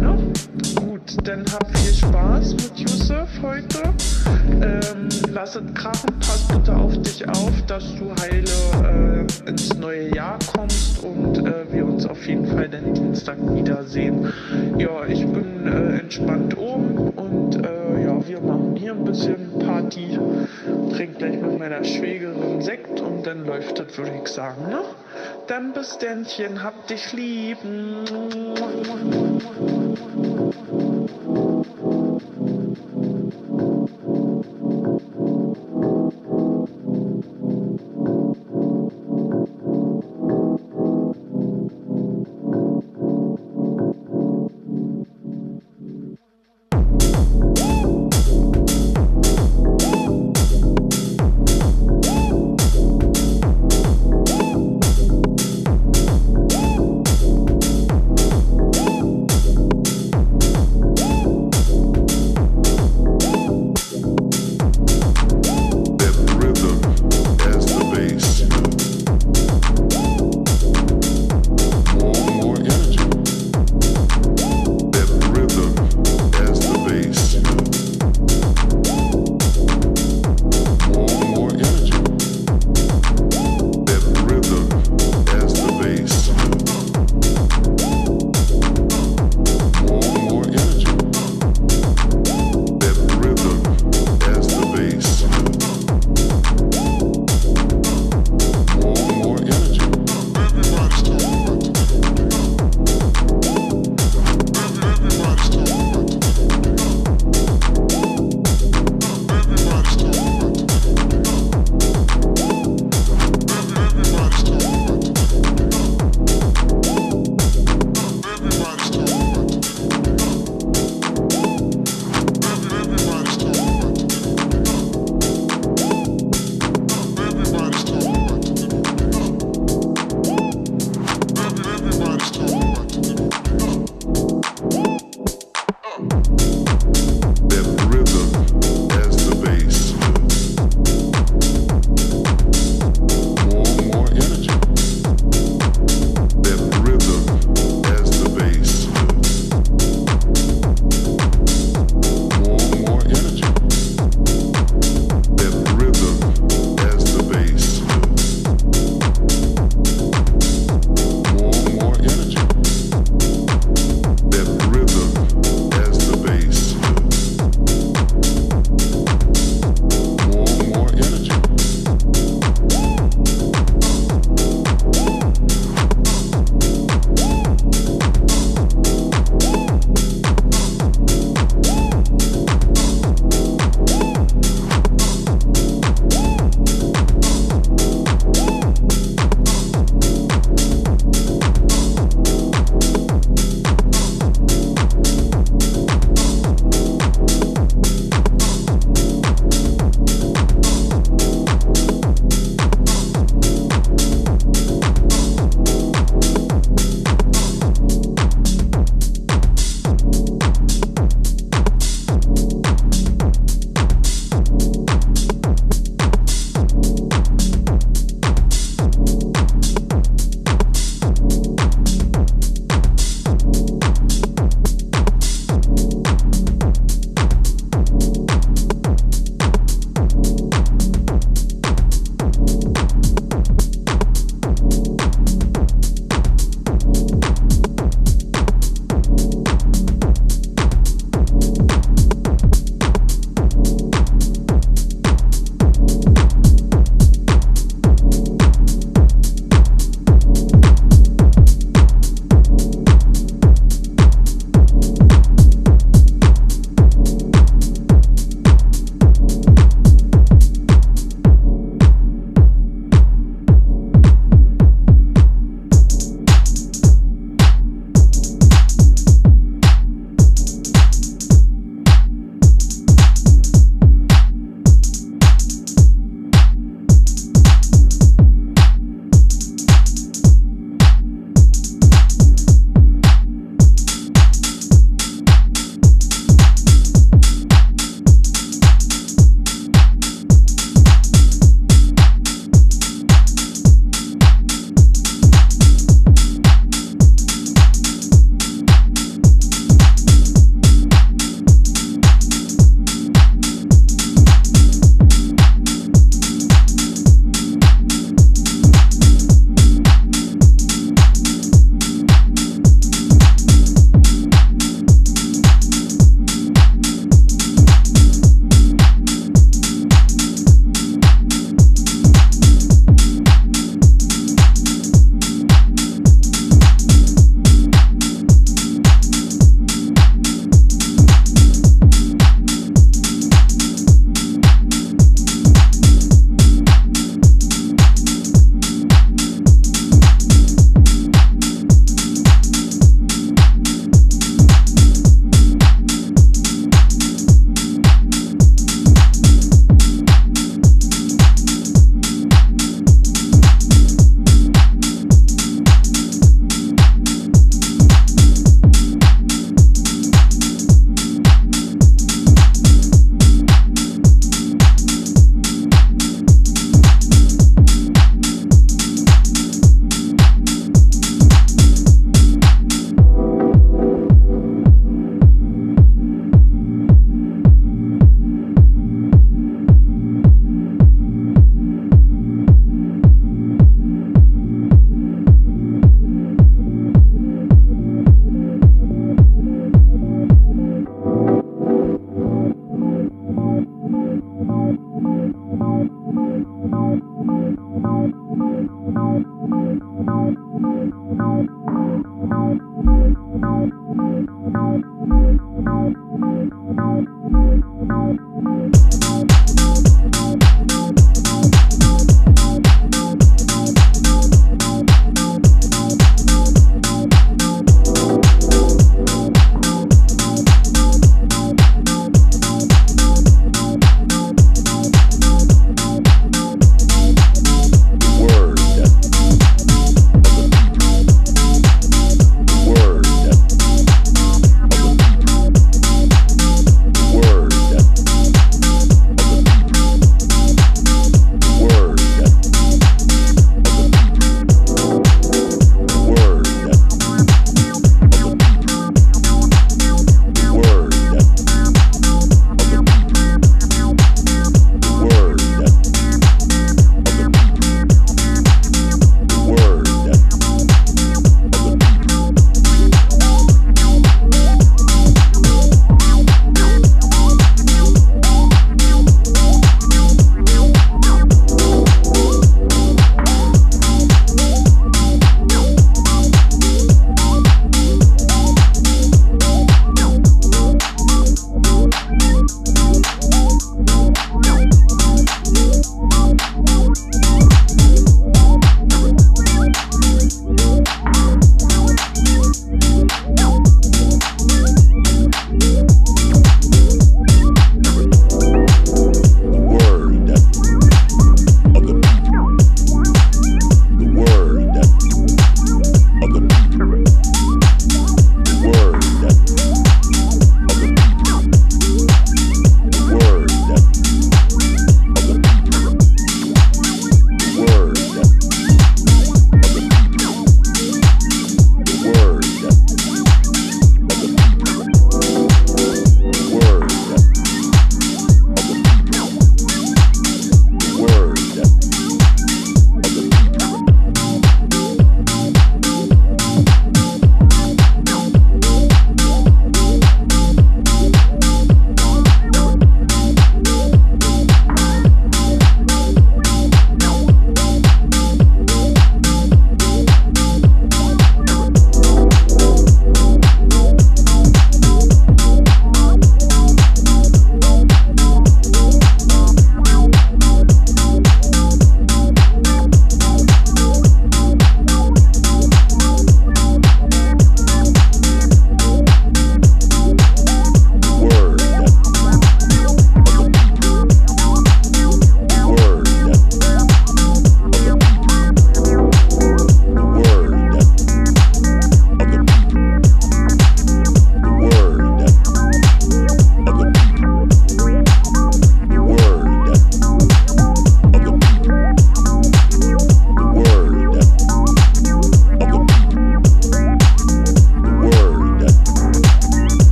Ne? Gut, dann habt viel Spaß mit Yusuf heute. Lass es krachen, pass bitte auf dich auf, dass du heile ins neue Jahr kommst und wir uns auf jeden Fall den Dienstag wiedersehen. Ja, ich bin entspannt oben und ja, wir machen hier ein bisschen Party. Trink gleich mit meiner Schwägerin Sekt und dann läuft das, würde ich sagen. Ne? Dann bis dennchen, hab dich lieb.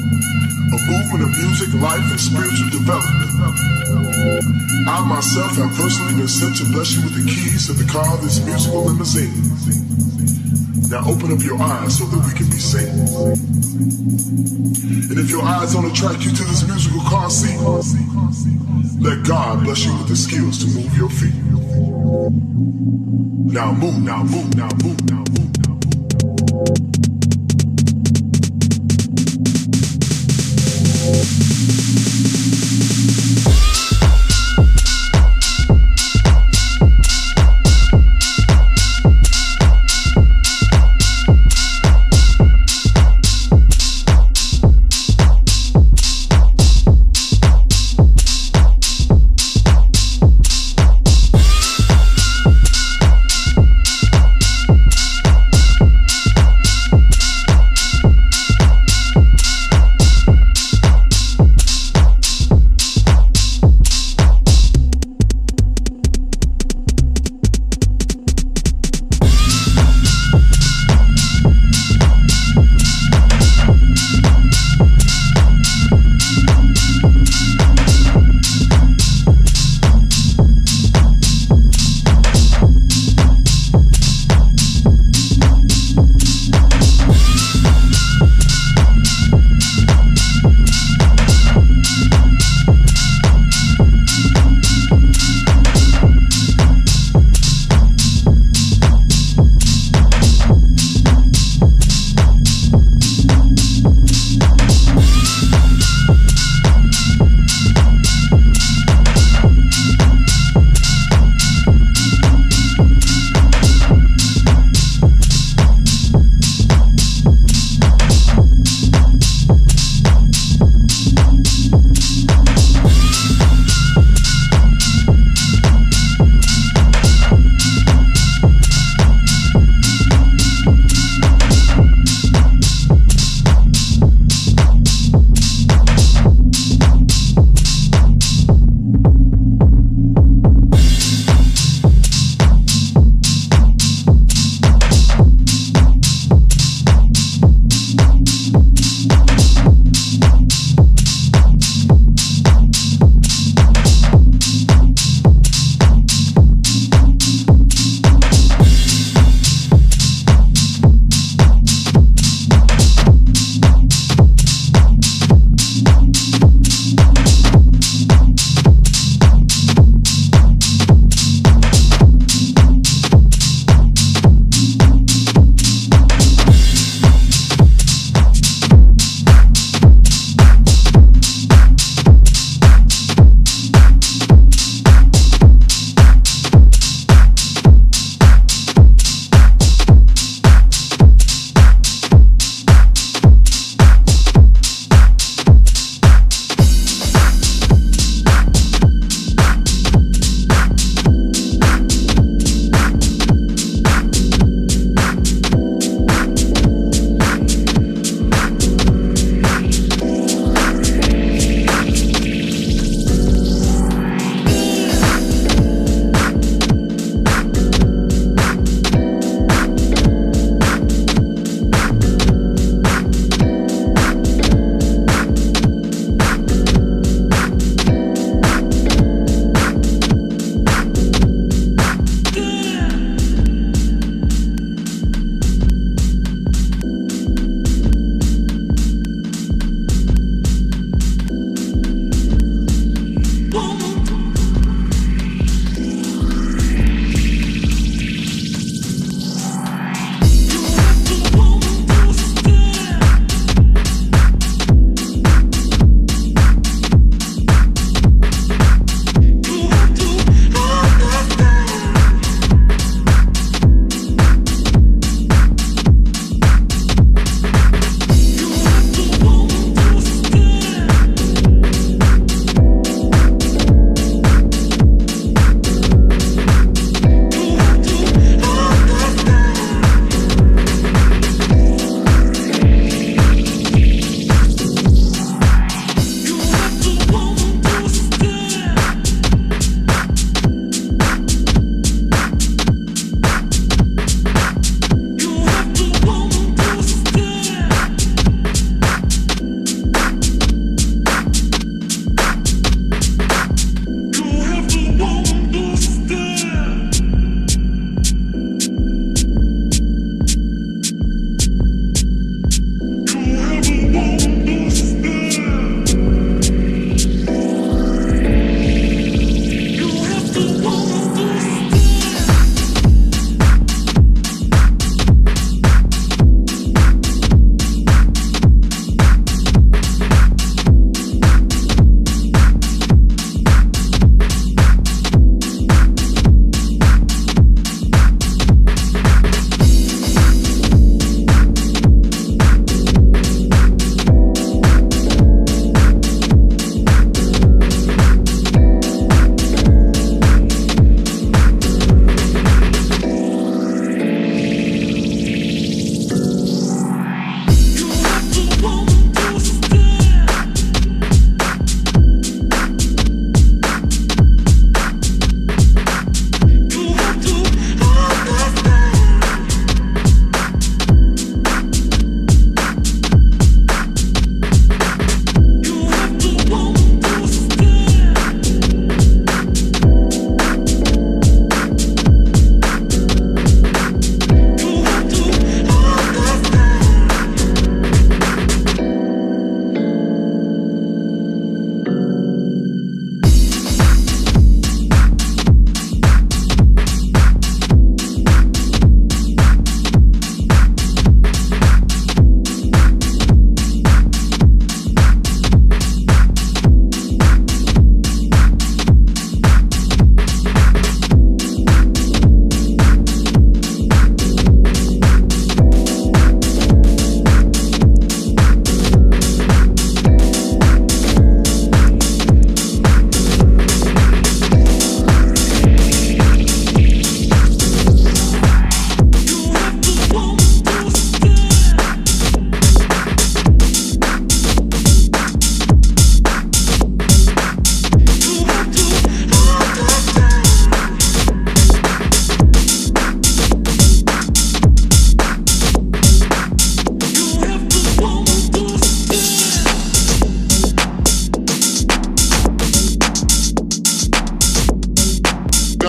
a movement of music, life, and spiritual development. I myself have personally been sent to bless you with the keys of the car of this musical limousine. Now open up your eyes so that we can be saved. And if your eyes don't attract you to this musical car seat, let God bless you with the skills to move your feet. Now move, now move, now move, now move.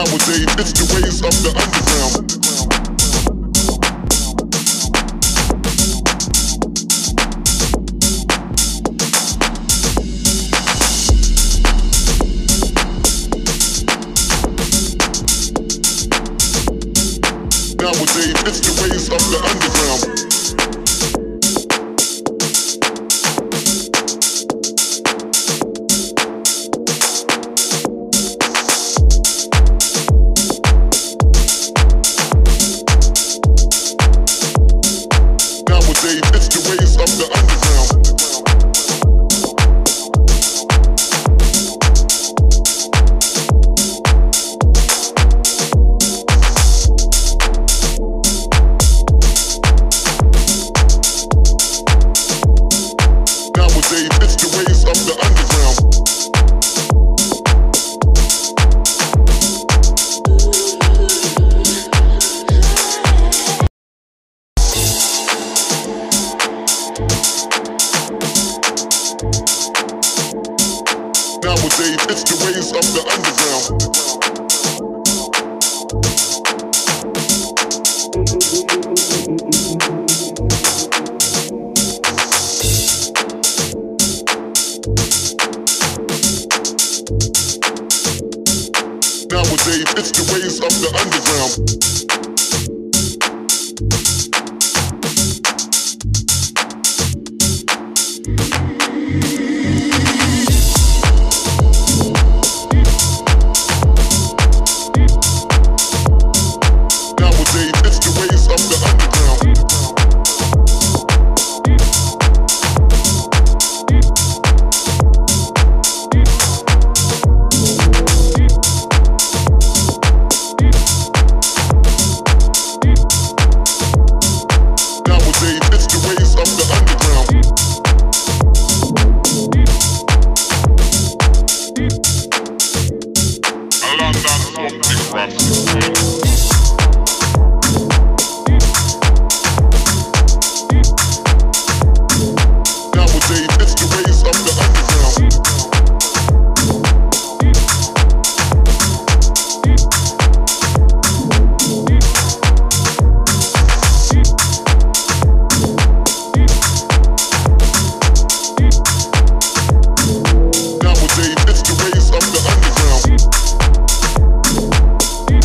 nowadays, it's the ways of the underground. Nowadays, it's the ways of the underground.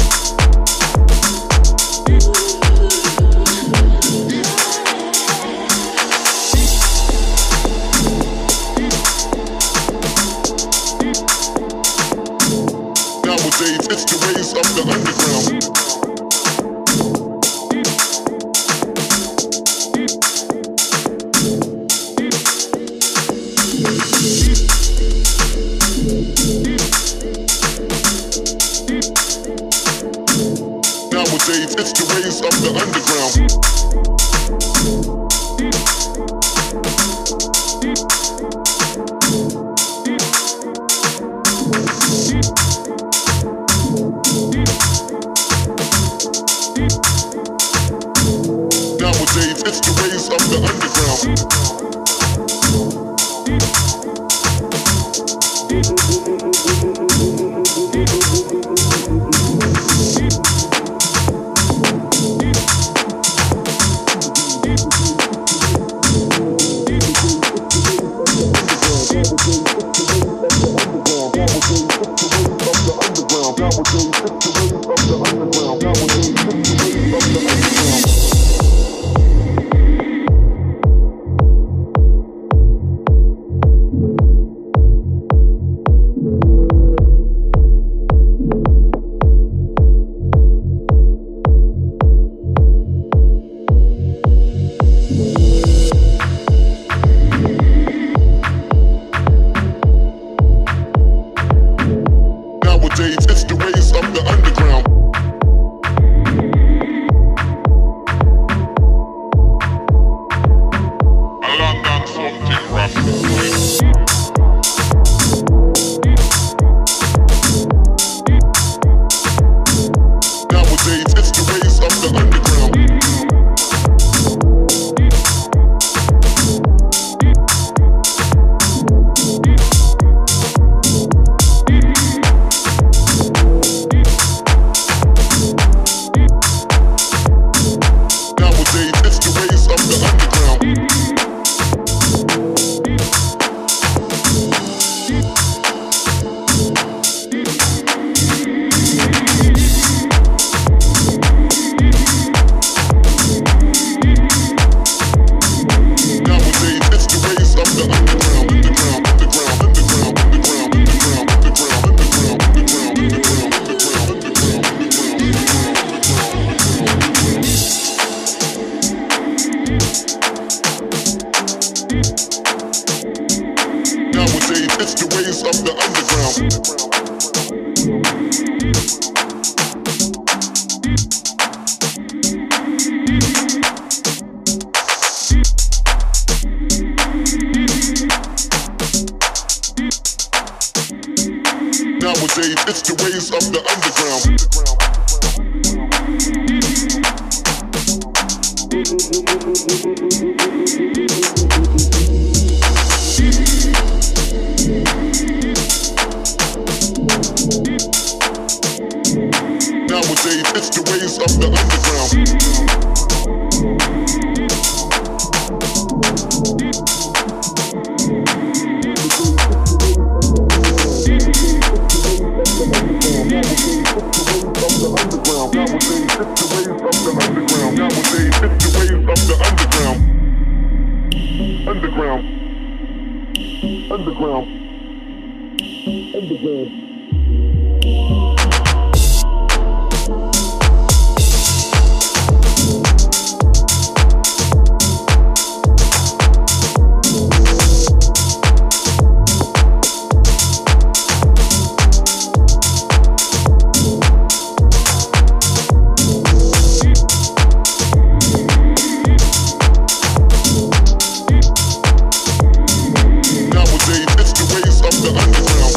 Nowadays, it's the ways of the underground. Nowadays, it's the ways of the underground. It's the ways of the underground. Nowadays, it's the ways of the underground. Nowadays, it's the ways of the underground. Nowadays, it's the ways of the underground. Nowadays, it's the ways of the underground. Nowadays, it's the ways of the underground. Nowadays, it's the ways of the underground. Underground. Nowadays, it's the ways of the underground.